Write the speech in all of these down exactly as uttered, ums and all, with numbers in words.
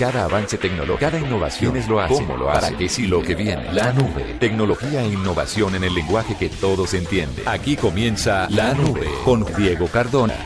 Cada avance tecnológico, cada innovación es lo hace. ¿Cómo lo hace? ¿Para qué sí lo que viene? La nube. Tecnología e innovación en el lenguaje que todos entienden. Aquí comienza La Nube con Diego Cardona.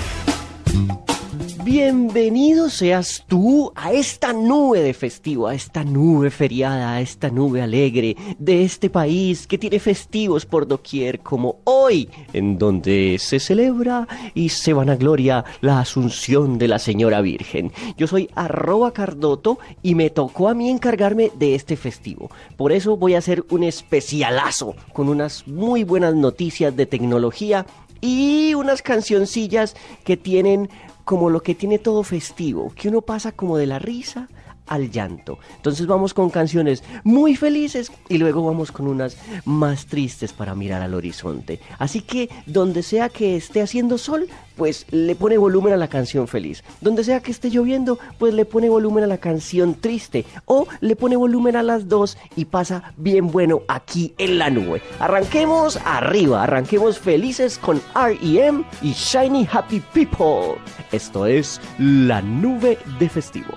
Bienvenido seas tú a esta nube de festivo, a esta nube feriada, a esta nube alegre de este país que tiene festivos por doquier como hoy, en donde se celebra y se vanagloria la Asunción de la Señora Virgen. Yo soy arroba Cardoto y me tocó a mí encargarme de este festivo. Por eso voy a hacer un especialazo con unas muy buenas noticias de tecnología y unas cancioncillas que tienen como lo que tiene todo festivo, que uno pasa como de la risa al llanto. Entonces vamos con canciones muy felices y luego vamos con unas más tristes para mirar al horizonte. Así que donde sea que esté haciendo sol, pues le pone volumen a la canción feliz. Donde sea que esté lloviendo, pues le pone volumen a la canción triste. O le pone volumen a las dos y pasa bien bueno aquí en La Nube. Arranquemos arriba, arranquemos felices con R E M y Shiny Happy People. Esto es La Nube de festivo.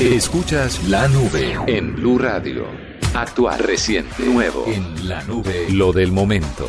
Escuchas La Nube en Blu Radio. Actual, reciente, nuevo. En La Nube, lo del momento.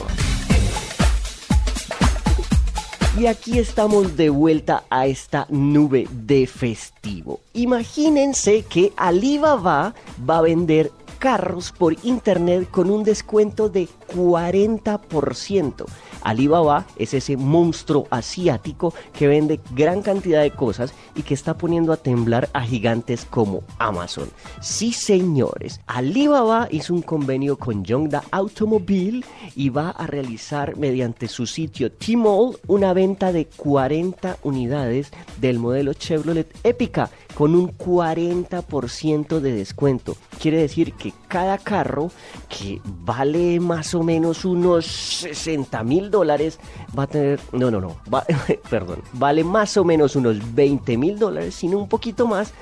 Y aquí estamos de vuelta a esta nube de festivo. Imagínense que Alibaba va a vender carros por internet con un descuento de cuarenta por ciento. Alibaba es ese monstruo asiático que vende gran cantidad de cosas y que está poniendo a temblar a gigantes como Amazon. Sí, señores, Alibaba hizo un convenio con Yonda Automobile y va a realizar mediante su sitio Tmall una venta de cuarenta unidades del modelo Chevrolet Epica con un cuarenta por ciento de descuento. Quiere decir que cada carro, que vale más o menos unos sesenta mil dólares, va a tener, no, no, no, va, perdón, vale más o menos unos veinte mil dólares, sino un poquito más,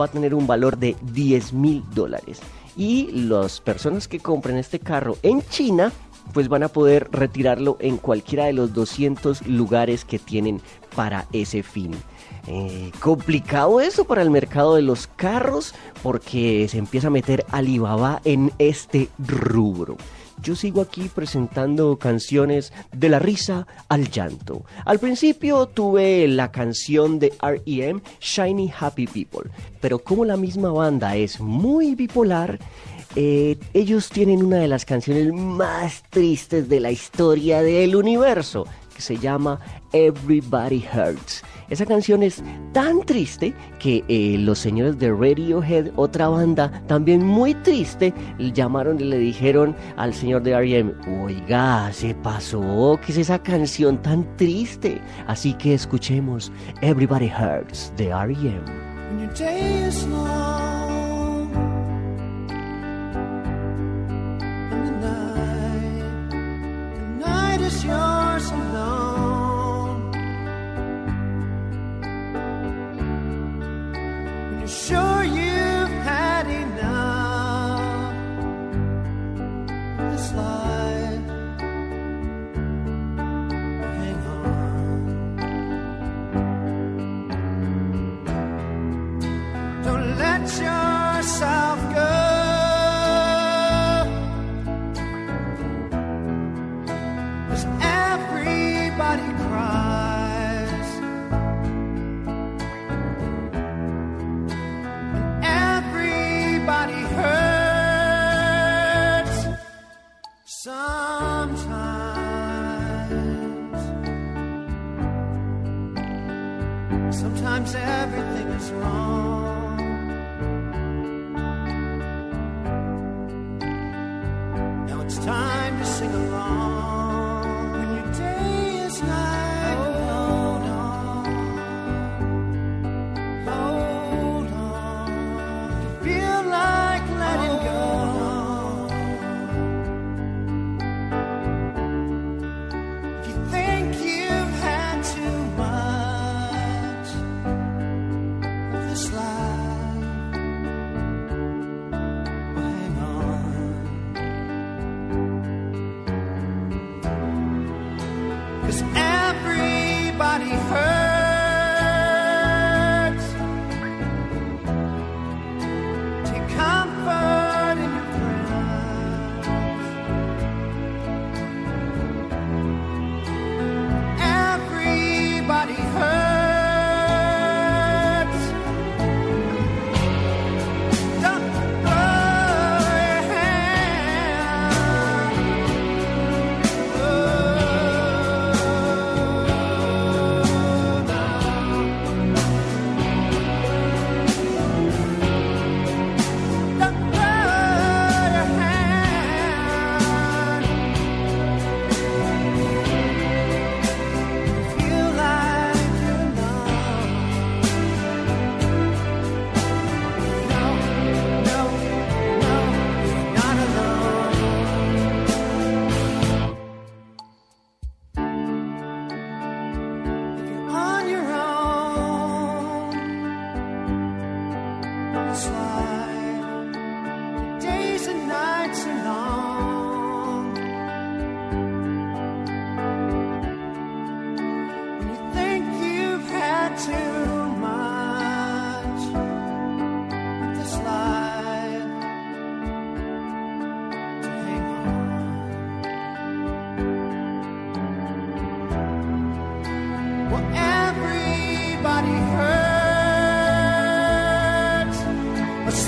va a tener un valor de diez mil dólares. Y las personas que compren este carro en China, pues van a poder retirarlo en cualquiera de los doscientos lugares que tienen para ese fin. Eh, complicado eso para el mercado de los carros, porque se empieza a meter Alibaba en este rubro. Yo sigo aquí presentando canciones de la risa al llanto. Al principio tuve la canción de R E M, Shiny Happy People, pero como la misma banda es muy bipolar, Eh, ellos tienen una de las canciones más tristes de la historia del universo, que se llama Everybody Hurts. Esa canción es tan triste que eh, los señores de Radiohead, otra banda también muy triste, llamaron y le dijeron al señor de R E M, oiga, se pasó, ¿qué es esa canción tan triste? Así que escuchemos Everybody Hurts de R E M. When your day is long, it's yours alone. When you're sure you've had enough, this life, hang on. Don't let yourself go. Sometimes, sometimes everything is wrong. Now it's time to sing along. When your day is night, hold on, hold on. You feel like letting go. If you think you've had too much of this life, well, hang on. 'Cause everybody hurts.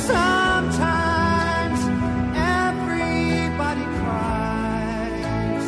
Sometimes everybody cries.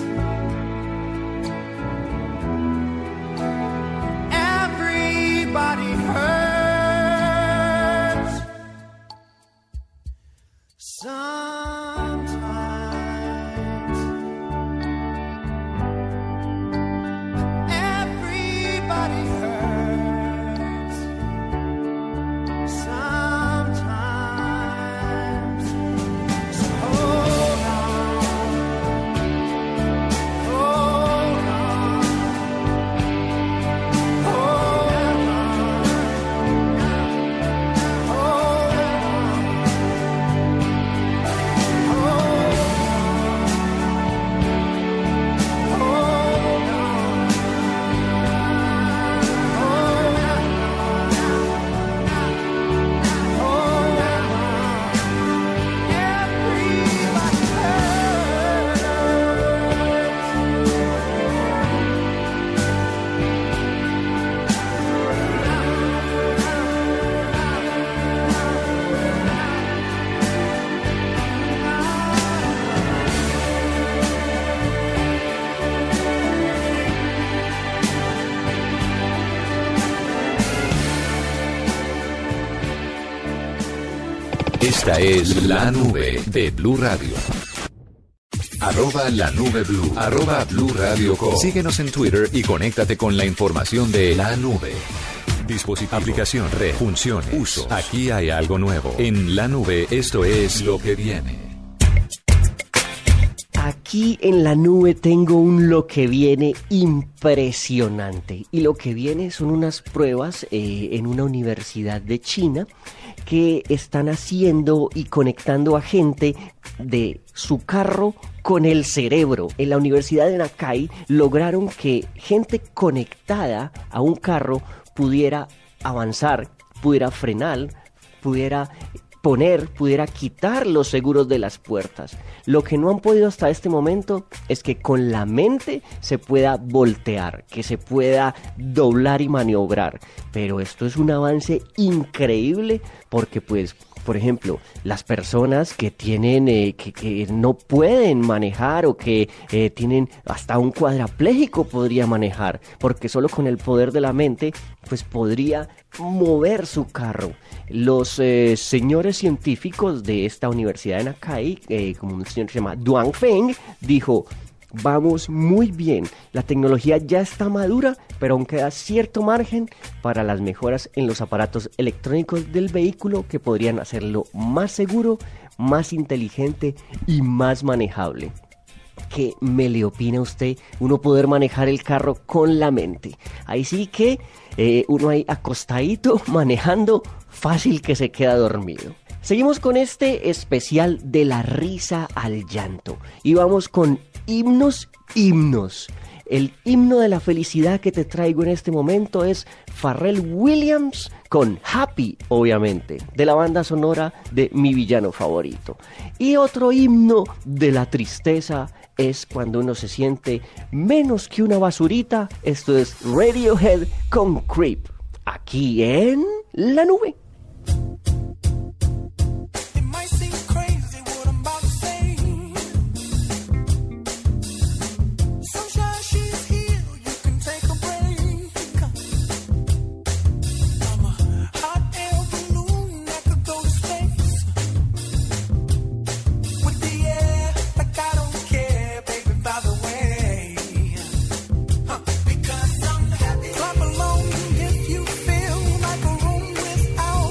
Esta es La Nube de Blu Radio. Arroba La Nube Blu. Arroba Blu Radio com. Síguenos en Twitter y conéctate con la información de La Nube. Dispositivo, aplicación, red, funciones, usos. Aquí hay algo nuevo. En La Nube, esto es lo que viene. Aquí en La Nube tengo un lo que viene impresionante. Y lo que viene son unas pruebas eh, en una universidad de China que están haciendo y conectando a gente de su carro con el cerebro. En la Universidad de Nakai lograron que gente conectada a un carro pudiera avanzar, pudiera frenar, pudiera poner, pudiera quitar los seguros de las puertas. Lo que no han podido hasta este momento es que con la mente se pueda voltear, que se pueda doblar y maniobrar. Pero esto es un avance increíble porque, pues, por ejemplo, las personas que tienen eh, que, que no pueden manejar o que eh, tienen hasta un cuadrapléjico podría manejar, porque solo con el poder de la mente pues podría mover su carro. Los eh, señores científicos de esta Universidad de Nakai, eh, como un señor que se llama Duang Feng, dijo: vamos muy bien, la tecnología ya está madura, pero aún queda cierto margen para las mejoras en los aparatos electrónicos del vehículo que podrían hacerlo más seguro, más inteligente y más manejable. ¿Qué me le opina usted uno poder manejar el carro con la mente? Ahí sí que eh, uno ahí acostadito manejando, fácil que se queda dormido. Seguimos con este especial de la risa al llanto y vamos con himnos, himnos. El himno de la felicidad que te traigo en este momento es Pharrell Williams con Happy, obviamente, de la banda sonora de Mi Villano Favorito. Y otro himno de la tristeza es cuando uno se siente menos que una basurita. Esto es Radiohead con Creep, aquí en La Nube. Out.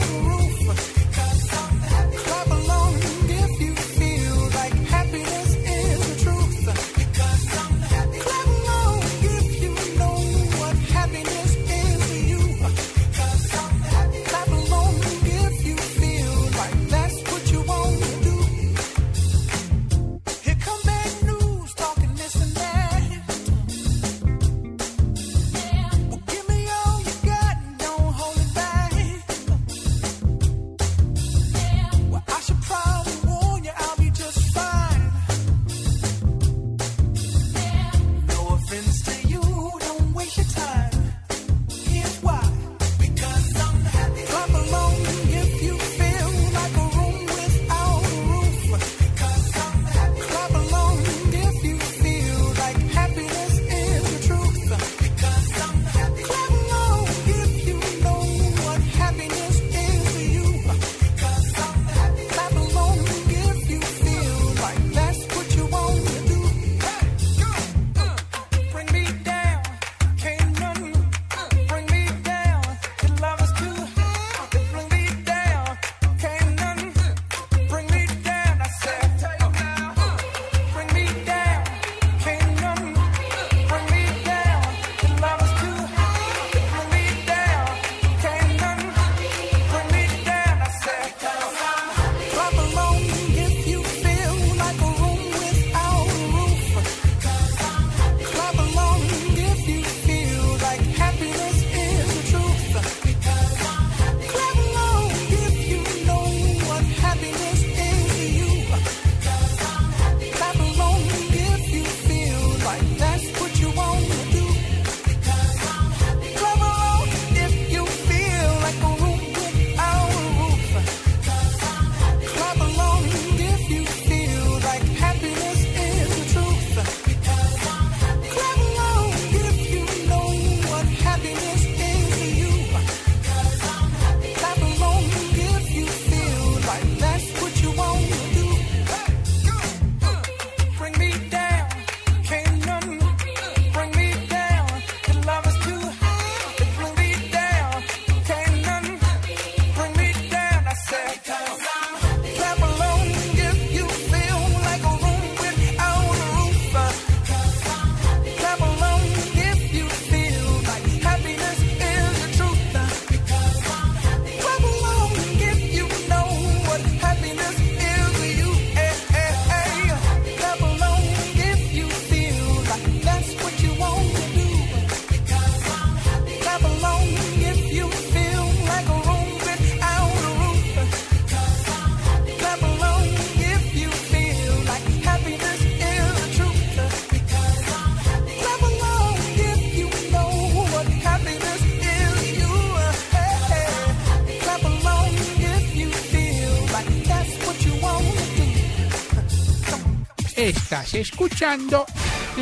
Estás escuchando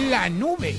La Nube.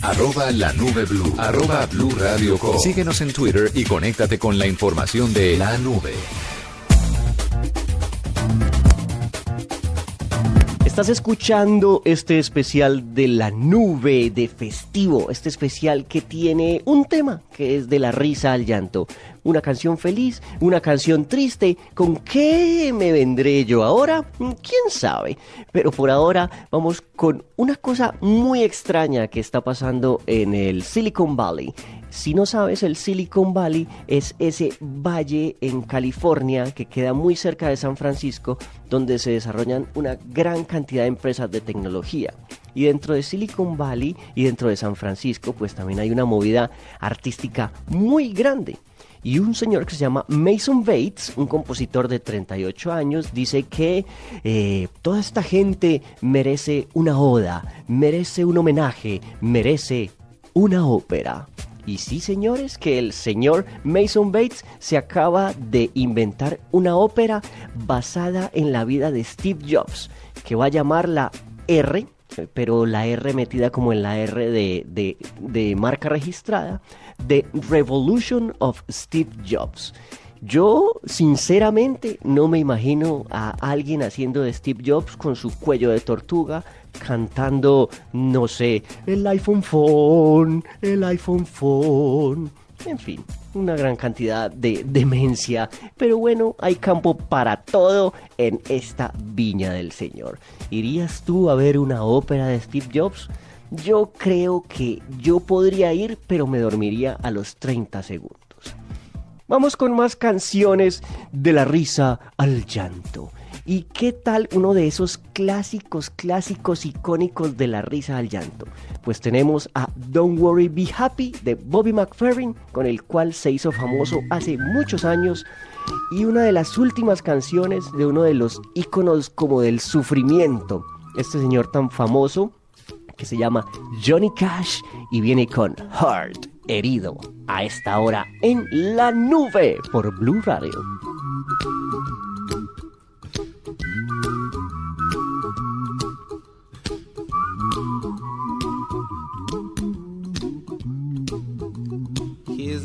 Arroba La Nube Blu, arroba Blu Radio Com. Síguenos en Twitter y conéctate con la información de La Nube. Estás escuchando este especial de La Nube de festivo, este especial que tiene un tema que es de la risa al llanto. Una canción feliz, una canción triste. ¿Con qué me vendré yo ahora? ¿Quién sabe? Pero por ahora vamos con una cosa muy extraña que está pasando en el Silicon Valley. Si no sabes, el Silicon Valley es ese valle en California que queda muy cerca de San Francisco, donde se desarrollan una gran cantidad de empresas de tecnología. Y dentro de Silicon Valley y dentro de San Francisco, pues también hay una movida artística muy grande. Y un señor que se llama Mason Bates, un compositor de treinta y ocho años, dice que eh, toda esta gente merece una oda, merece un homenaje, merece una ópera. Y sí, señores, que el señor Mason Bates se acaba de inventar una ópera basada en la vida de Steve Jobs, que va a llamar la R, pero la R metida como en la R de, de, de marca registrada, The Revolution of Steve Jobs. Yo, sinceramente, no me imagino a alguien haciendo de Steve Jobs con su cuello de tortuga, cantando, no sé, el iPhone Phone, el iPhone Phone, en fin, una gran cantidad de demencia. Pero bueno, hay campo para todo en esta viña del señor. ¿Irías tú a ver una ópera de Steve Jobs? Yo creo que yo podría ir, pero me dormiría a los treinta segundos. Vamos con más canciones de la risa al llanto. ¿Y qué tal uno de esos clásicos, clásicos icónicos de la risa al llanto? Pues tenemos a Don't Worry Be Happy de Bobby McFerrin, con el cual se hizo famoso hace muchos años, y una de las últimas canciones de uno de los íconos como del sufrimiento, este señor tan famoso que se llama Johnny Cash, y viene con Heart Herido, a esta hora en La Nube por Blu Radio. Here's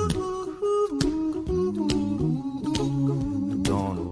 Don't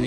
I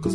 Cause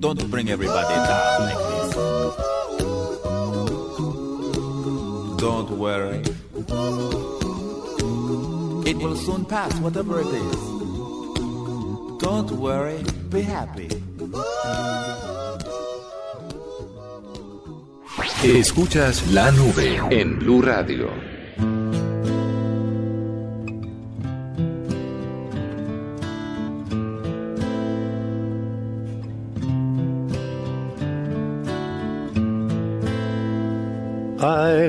Don't bring everybody down like this. Don't worry. It will soon pass, whatever it is. Don't worry. Be happy. Escuchas La Nube en Blu Radio. I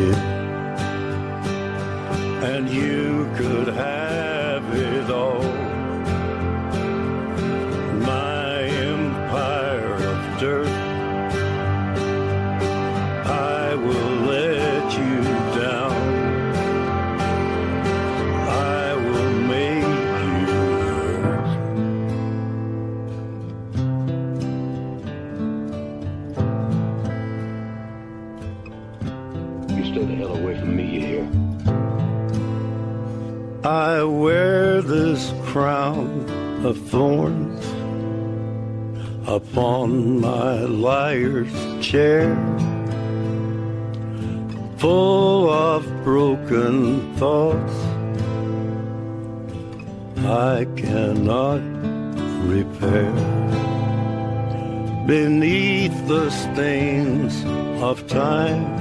end, and you could have it all, my empire of dirt. I will let you down, I will make I wear this crown of thorns upon my liar's chair, full of broken thoughts I cannot repair. Beneath the stains of time,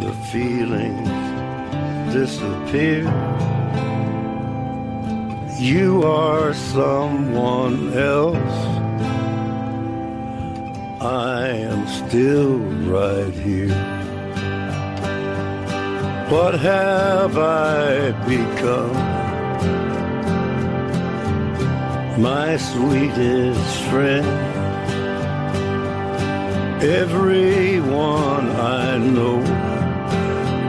the feelings disappear. You are someone else, I am still right here. What have I become, my sweetest friend? Everyone I know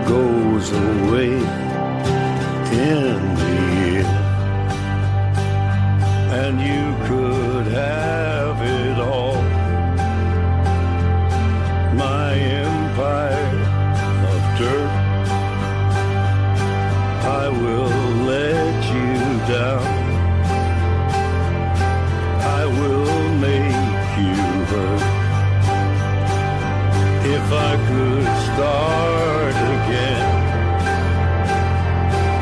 goes away in the end, and you could have it all, my empire of dirt. I will let you down, I will make you hurt. If I could start again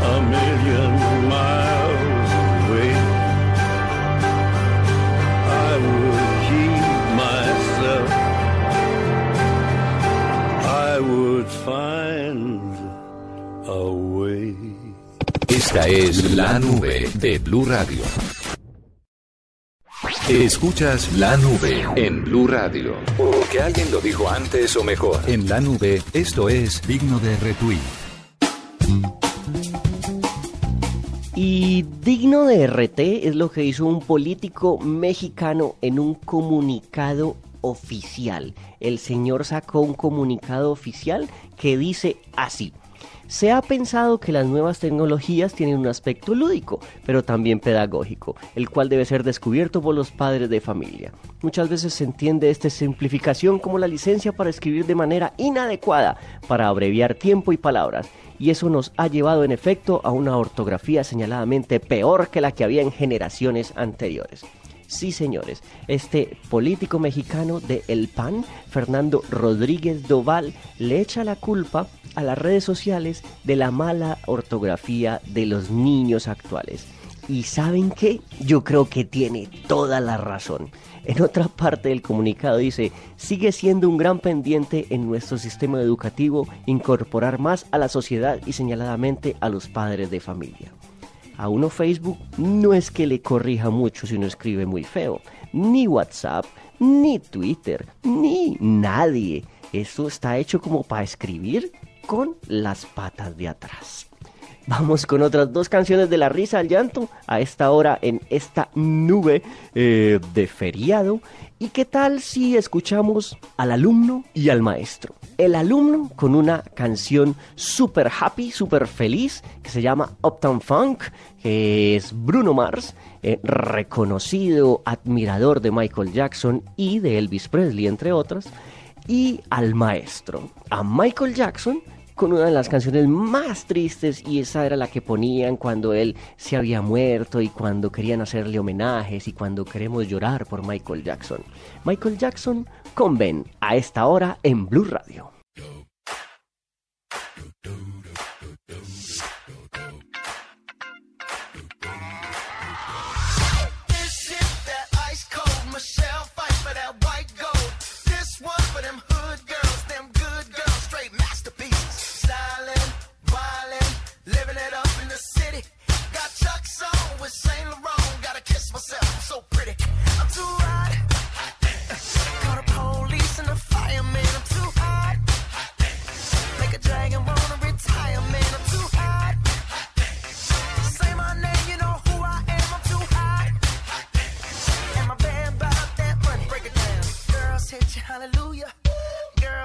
a million miles away, I would keep myself, I would find a way. Esta es La Nube de Blu Radio. Escuchas La Nube en Blu Radio. O que alguien lo dijo antes o mejor. En La Nube, esto es digno de retweet. Y digno de R T es lo que hizo un político mexicano en un comunicado oficial. El señor sacó un comunicado oficial que dice así: se ha pensado que las nuevas tecnologías tienen un aspecto lúdico, pero también pedagógico, el cual debe ser descubierto por los padres de familia. Muchas veces se entiende esta simplificación como la licencia para escribir de manera inadecuada, para abreviar tiempo y palabras, y eso nos ha llevado en efecto a una ortografía señaladamente peor que la que había en generaciones anteriores. Sí, señores, este político mexicano de El P A N, Fernando Rodríguez Doval, le echa la culpa a las redes sociales de la mala ortografía de los niños actuales. ¿Y saben qué? Yo creo que tiene toda la razón. En otra parte del comunicado dice: sigue siendo un gran pendiente en nuestro sistema educativo incorporar más a la sociedad y señaladamente a los padres de familia. A uno Facebook no es que le corrija mucho si uno escribe muy feo, ni WhatsApp, ni Twitter, ni nadie. Esto está hecho como para escribir con las patas de atrás. Vamos con otras dos canciones de la risa al llanto a esta hora en esta nube eh, de feriado. ¿Y qué tal si escuchamos al alumno y al maestro? El alumno con una canción super happy, super feliz, que se llama Uptown Funk, que es Bruno Mars, eh, reconocido admirador de Michael Jackson y de Elvis Presley, entre otras, y al maestro, a Michael Jackson, con una de las canciones más tristes, y esa era la que ponían cuando él se había muerto y cuando querían hacerle homenajes y cuando queremos llorar por Michael Jackson. Michael Jackson con Ben, a esta hora en Blu Radio.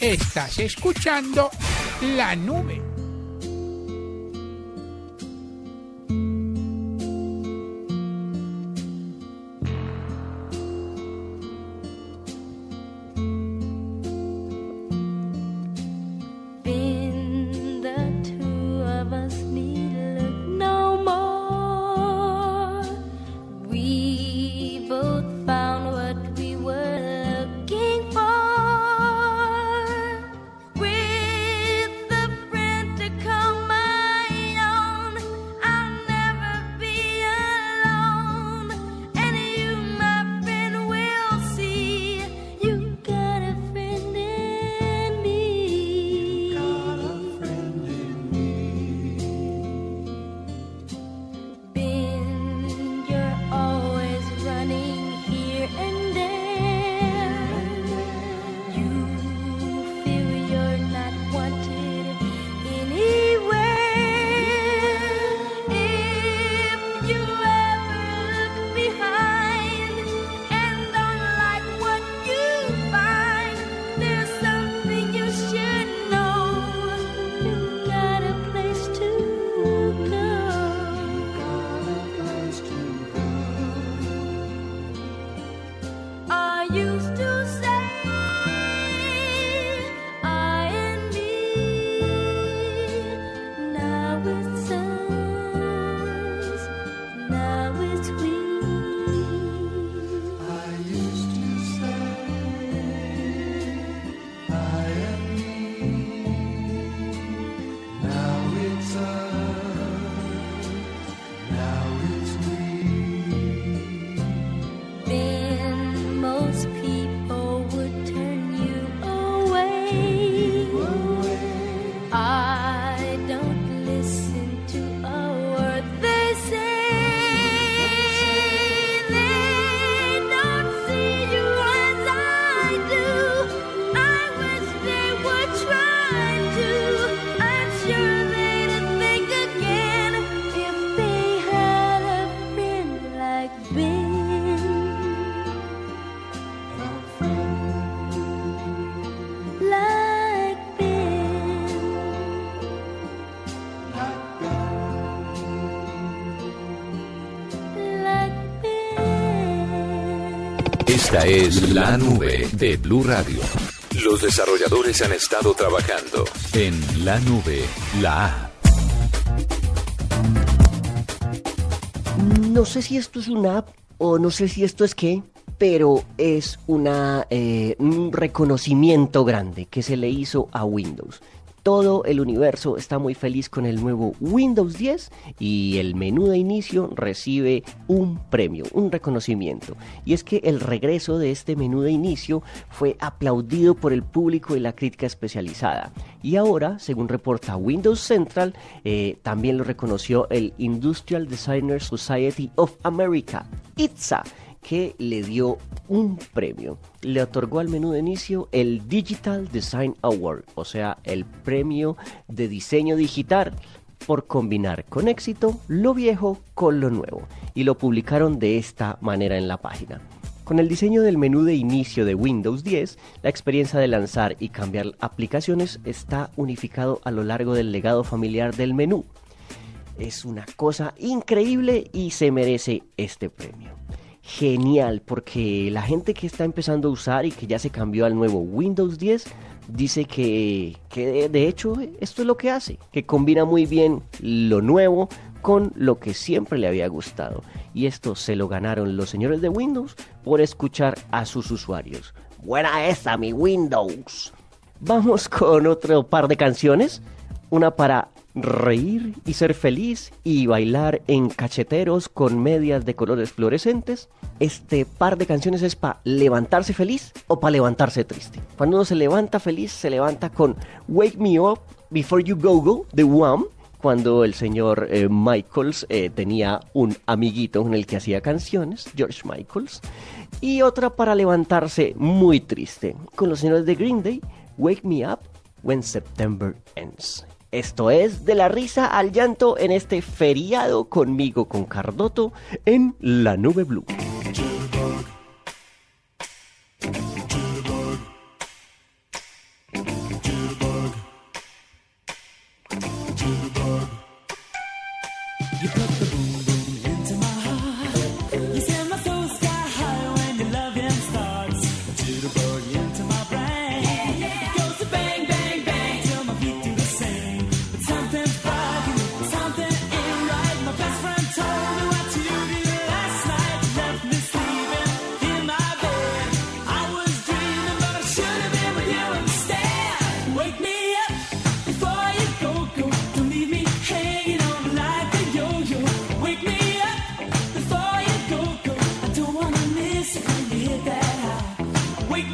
Estás escuchando La Nube. Esta es la nube de Blu Radio. Los desarrolladores han estado trabajando en la nube, la app. No sé si esto es una app o no sé si esto es qué, pero es una, eh, un reconocimiento grande que se le hizo a Windows. Todo el universo está muy feliz con el nuevo Windows diez y el menú de inicio recibe un premio, un reconocimiento. Y es que el regreso de este menú de inicio fue aplaudido por el público y la crítica especializada. Y ahora, según reporta Windows Central, eh, también lo reconoció el Industrial Designers Society of America, I D S A, que le dio un premio. Le otorgó al menú de inicio el Digital Design Award, o sea, el premio de diseño digital por combinar con éxito lo viejo con lo nuevo, y lo publicaron de esta manera en la página. Con el diseño del menú de inicio de Windows diez, la experiencia de lanzar y cambiar aplicaciones está unificado a lo largo del legado familiar del menú. Es una cosa increíble y se merece este premio. Genial, porque la gente que está empezando a usar y que ya se cambió al nuevo Windows diez dice que, que de hecho esto es lo que hace, que combina muy bien lo nuevo con lo que siempre le había gustado, y esto se lo ganaron los señores de Windows por escuchar a sus usuarios. ¡Buena esa, mi Windows! Vamos con otro par de canciones, una para reír y ser feliz y bailar en cacheteros con medias de colores fluorescentes. Este par de canciones es para levantarse feliz o para levantarse triste. Cuando uno se levanta feliz, se levanta con Wake Me Up Before You Go Go de Wham, cuando el señor eh, Michaels eh, tenía un amiguito con el que hacía canciones, George Michaels. Y otra para levantarse muy triste, con los señores de Green Day, Wake Me Up When September Ends. Esto es De la risa al llanto en este feriado conmigo, con Cardoto, en La Nube Blue. Wake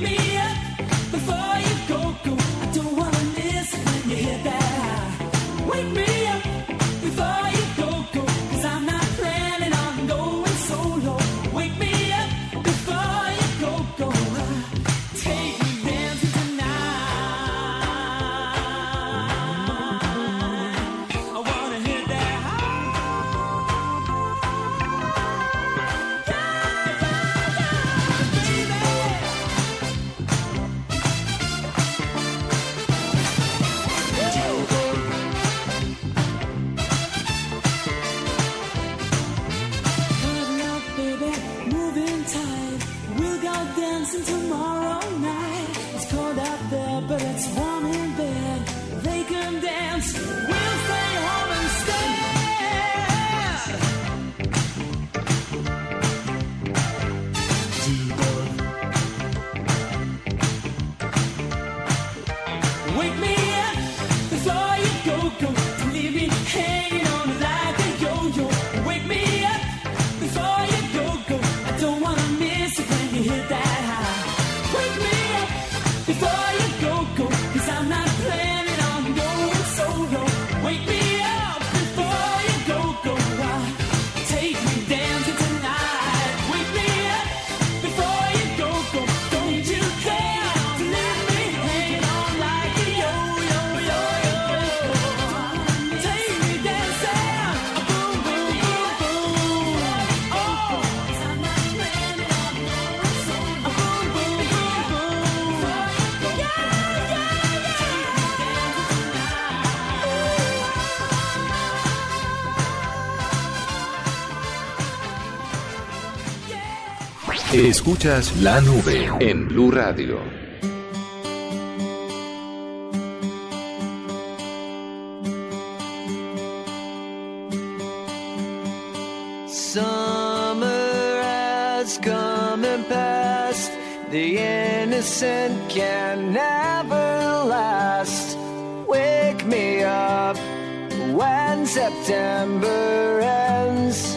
me up before you go, go. Escuchas La Nube en Blu Radio. Summer has come and passed. The innocent can never last. Wake me up when September ends.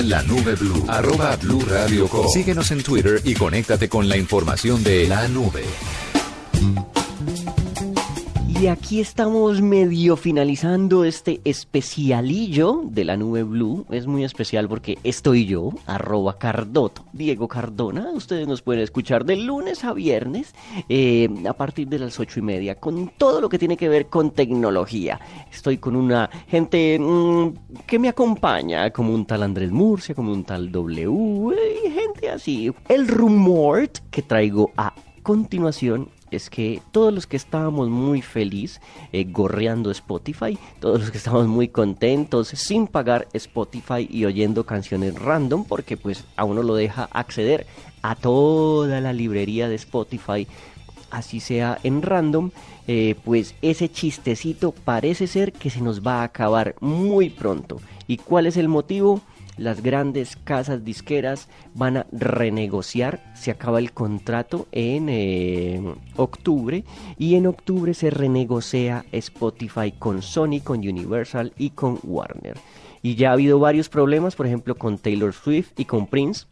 La Nube Blu, arroba Blu Radio Com. Síguenos en Twitter y conéctate con la información de La Nube. Y aquí estamos medio finalizando este especialillo de la nube Blu. Es muy especial porque estoy yo, arroba Cardoto, Diego Cardona. Ustedes nos pueden escuchar de lunes a viernes eh, a partir de las ocho y media con todo lo que tiene que ver con tecnología. Estoy con una gente mmm, que me acompaña, como un tal Andrés Murcia, como un tal W, y gente así. El rumor que traigo a continuación es que todos los que estábamos muy feliz eh, gorreando Spotify, todos los que estábamos muy contentos sin pagar Spotify y oyendo canciones random, porque pues a uno lo deja acceder a toda la librería de Spotify, así sea en random, eh, pues ese chistecito parece ser que se nos va a acabar muy pronto. ¿Y cuál es el motivo? Las grandes casas disqueras van a renegociar, se acaba el contrato en eh, octubre, y en octubre se renegocia Spotify con Sony, con Universal y con Warner. Y ya ha habido varios problemas, por ejemplo con Taylor Swift y con Prince,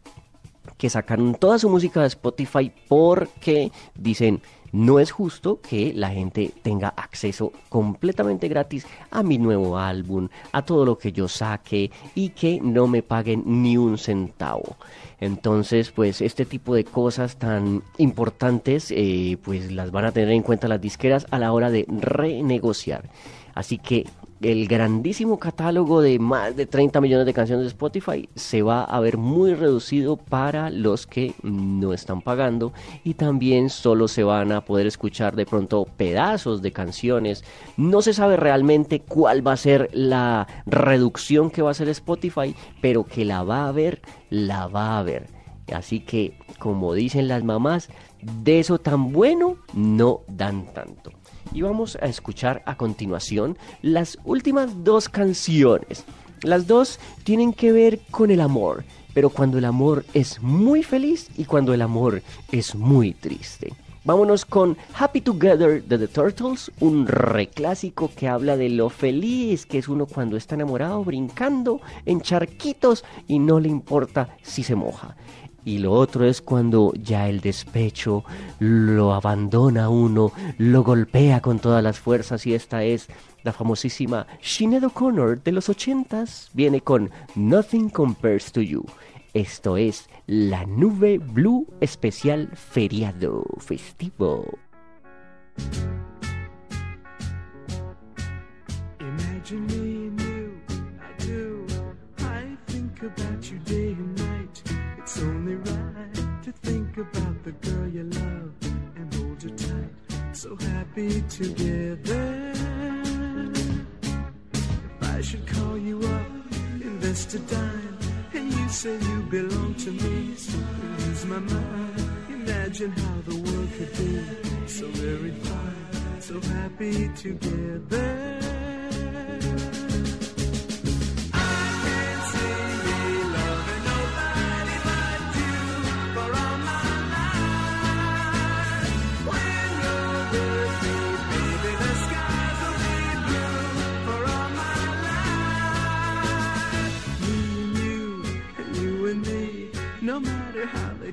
que sacaron toda su música de Spotify porque dicen: no es justo que la gente tenga acceso completamente gratis a mi nuevo álbum, a todo lo que yo saque, y que no me paguen ni un centavo. Entonces, pues este tipo de cosas tan importantes, eh, pues las van a tener en cuenta las disqueras a la hora de renegociar. Así que el grandísimo catálogo de más de treinta millones de canciones de Spotify se va a ver muy reducido para los que no están pagando, y también solo se van a poder escuchar de pronto pedazos de canciones. No se sabe realmente cuál va a ser la reducción que va a hacer Spotify, pero que la va a haber, la va a haber. Así que, como dicen las mamás, de eso tan bueno no dan tanto. Y vamos a escuchar a continuación las últimas dos canciones. Las dos tienen que ver con el amor, pero cuando el amor es muy feliz y cuando el amor es muy triste. Vámonos con Happy Together de The Turtles, un reclásico que habla de lo feliz que es uno cuando está enamorado, brincando en charquitos y no le importa si se moja. Y lo otro es cuando ya el despecho lo abandona uno, lo golpea con todas las fuerzas, y esta es la famosísima Sinéad O'Connor de los ochentas. Viene con Nothing Compares to You. Esto es La Nube Blu especial feriado festivo. Imagine me and you, I do, I think about you day and night. It's only right to think about the girl you love and hold her tight, so happy together. If I should call you up, invest a dime, and you say you belong to me, so I lose my mind. Imagine how the world could be so very fine, so happy together. No matter how they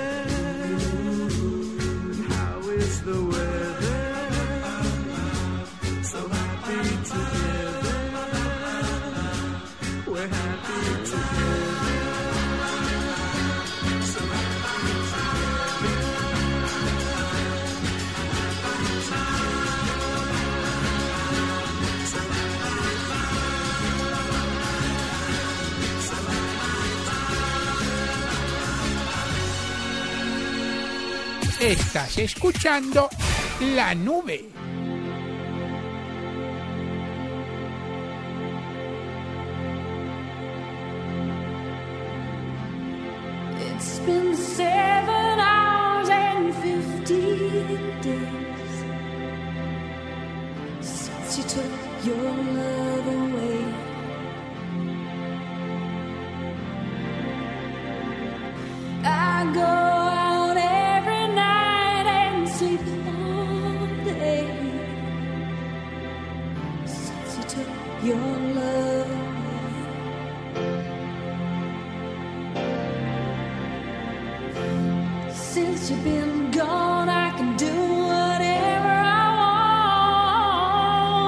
Estás escuchando La Nube. It's been seven hours and fifteen days since you took your love away. I go out every night and sleep all day since you took your love away. Since you've been gone, I can do whatever I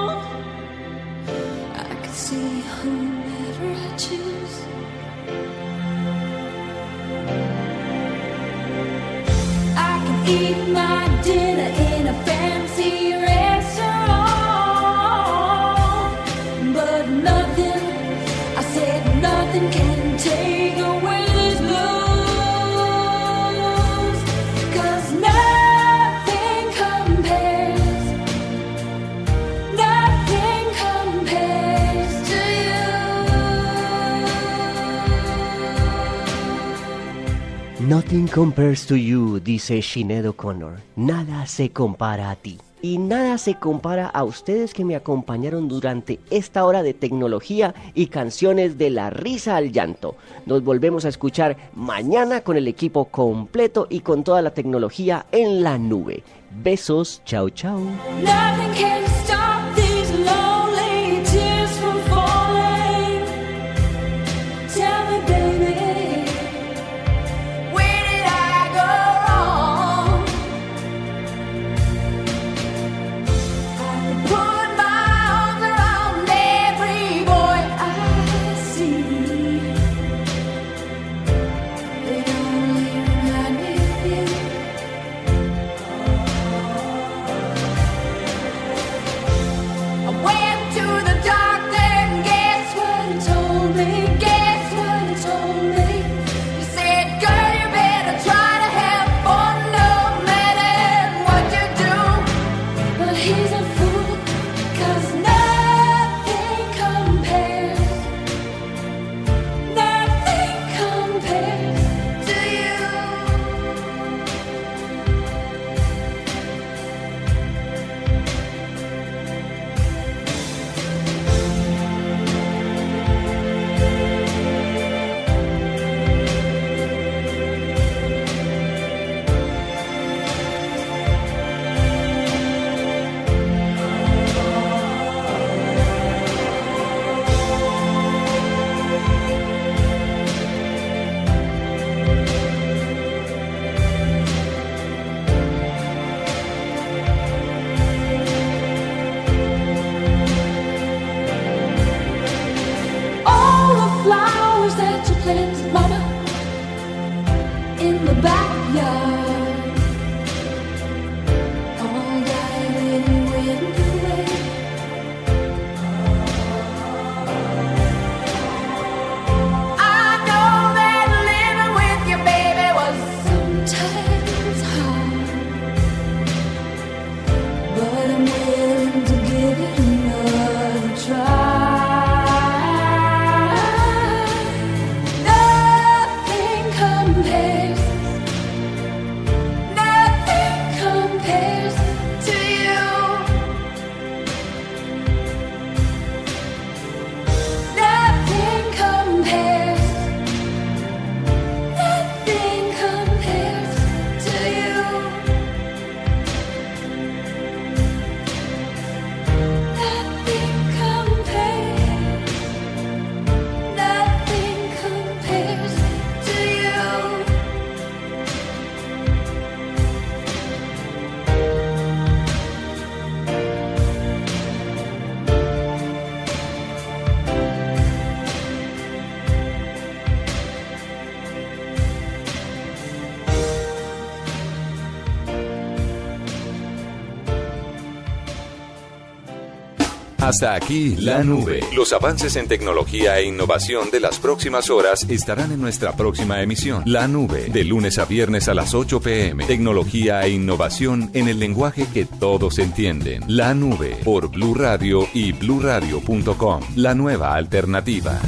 want. I can see whomever I choose. Eat my dinner in a fancy restaurant, but nothing, I said nothing can take away these blues, 'cause nothing compares, nothing compares to you. Nothing compares to you, dice Sinéad O'Connor. Nada se compara a ti. Y nada se compara a ustedes que me acompañaron durante esta hora de tecnología y canciones de la risa al llanto. Nos volvemos a escuchar mañana con el equipo completo y con toda la tecnología en la nube. Besos, chao, chao. Nothing compares, Hasta aquí La Nube. Los avances en tecnología e innovación de las próximas horas estarán en nuestra próxima emisión. La Nube, de lunes a viernes a las ocho pm. Tecnología e innovación en el lenguaje que todos entienden. La Nube, por Blu Radio y blu radio punto com. La nueva alternativa.